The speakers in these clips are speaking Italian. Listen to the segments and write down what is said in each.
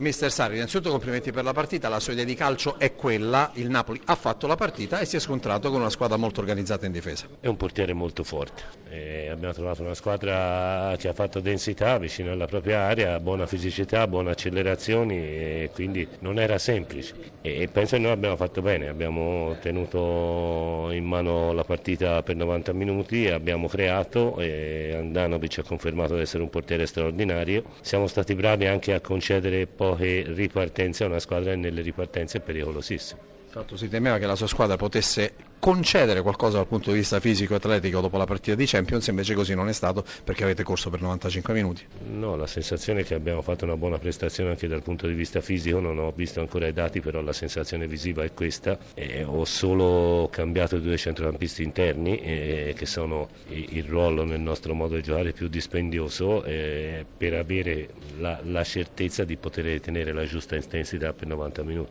Mister Sarri, innanzitutto complimenti per la partita, la sua idea di calcio è quella, il Napoli ha fatto la partita e si è scontrato con una squadra molto organizzata in difesa. È un portiere molto forte, abbiamo trovato una squadra che ha fatto densità vicino alla propria area, buona fisicità, buone accelerazioni, e quindi non era semplice e penso che noi abbiamo fatto bene, abbiamo tenuto in mano la partita per 90 minuti, abbiamo creato e Andanovic ha confermato di essere un portiere straordinario, siamo stati bravi anche a concedere poche ripartenze a una squadra che nelle ripartenze è pericolosissima. Infatti si temeva che la sua squadra potesse concedere qualcosa dal punto di vista fisico e atletico dopo la partita di Champions, invece così non è stato perché avete corso per 95 minuti. No, la sensazione è che abbiamo fatto una buona prestazione anche dal punto di vista fisico, non ho visto ancora i dati, però la sensazione visiva è questa. Ho solo cambiato i due centrocampisti interni che sono il ruolo nel nostro modo di giocare più dispendioso per avere la certezza di poter tenere la giusta intensità per 90 minuti.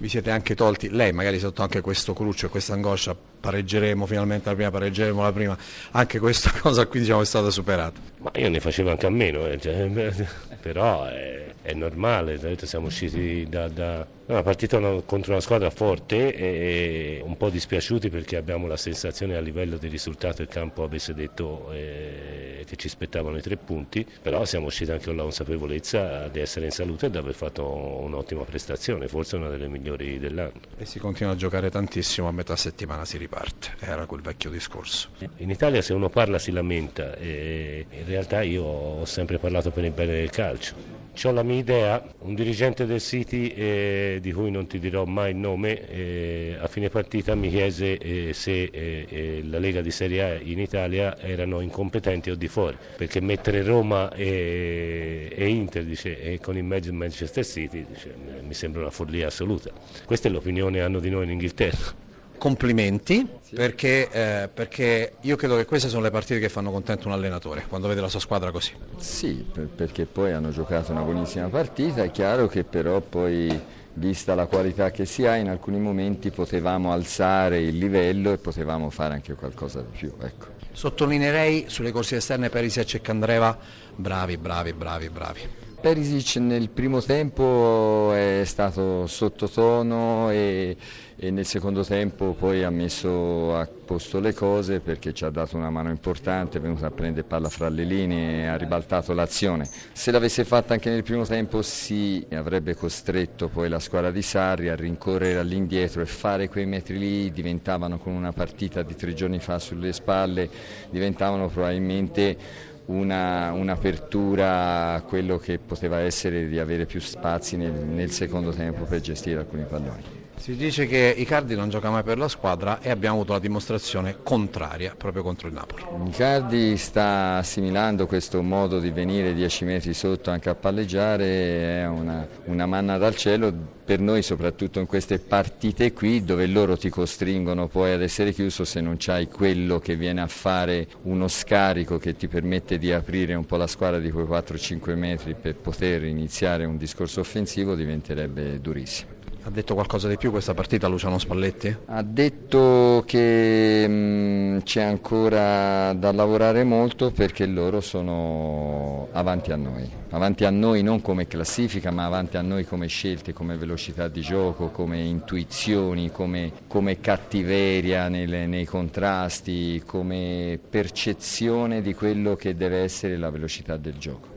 Vi siete anche tolti, lei magari sotto anche questo cruccio e questa angoscia, pareggeremo finalmente la prima, pareggeremo la prima, anche questa cosa qui diciamo è stata superata. Ma io ne facevo anche a meno, però è normale, siamo usciti da una partita contro una squadra forte e un po' dispiaciuti perché abbiamo la sensazione a livello di risultato il campo avesse detto che ci aspettavano i 3 punti, però siamo usciti anche con la consapevolezza di essere in salute e di aver fatto un'ottima prestazione, forse una delle migliori dell'anno. E si continua a giocare tantissimo, a metà settimana si riparte, era quel vecchio discorso. In Italia se uno parla si lamenta, e in realtà io ho sempre parlato per il bene del calcio. C'ho la mia idea, un dirigente del City di cui non ti dirò mai il nome, a fine partita mi chiese se la Lega di Serie A in Italia erano incompetenti o di fuori, perché mettere Roma e Inter dice, e con in mezzo Manchester City dice, mi sembra una follia assoluta. Questa è l'opinione che hanno di noi in Inghilterra. Complimenti, perché io credo che queste sono le partite che fanno contento un allenatore, quando vede la sua squadra così. Sì, perché poi hanno giocato una buonissima partita, è chiaro che però poi, vista la qualità che si ha, in alcuni momenti potevamo alzare il livello e potevamo fare anche qualcosa di più, ecco. Sottolineerei sulle corsie esterne Perisic e Ceccandreva, bravi. Perisic nel primo tempo è stato sottotono e nel secondo tempo poi ha messo a posto le cose perché ci ha dato una mano importante, è venuto a prendere palla fra le linee e ha ribaltato l'azione. Se l'avesse fatta anche nel primo tempo si avrebbe costretto poi la squadra di Sarri a rincorrere all'indietro e fare quei metri lì diventavano, con una partita di 3 giorni fa sulle spalle, diventavano probabilmente un'apertura a quello che poteva essere di avere più spazi nel secondo tempo per gestire alcuni palloni. Si dice che Icardi non gioca mai per la squadra e abbiamo avuto la dimostrazione contraria proprio contro il Napoli. Icardi sta assimilando questo modo di venire 10 metri sotto anche a palleggiare, è una manna dal cielo per noi, soprattutto in queste partite qui dove loro ti costringono poi ad essere chiuso. Se non c'hai quello che viene a fare uno scarico che ti permette di aprire un po' la squadra di quei 4-5 metri per poter iniziare un discorso offensivo, diventerebbe durissimo. Ha detto qualcosa di più questa partita Luciano Spalletti? Ha detto che c'è ancora da lavorare molto perché loro sono avanti a noi non come classifica ma avanti a noi come scelte, come velocità di gioco, come intuizioni, come cattiveria nei contrasti, come percezione di quello che deve essere la velocità del gioco.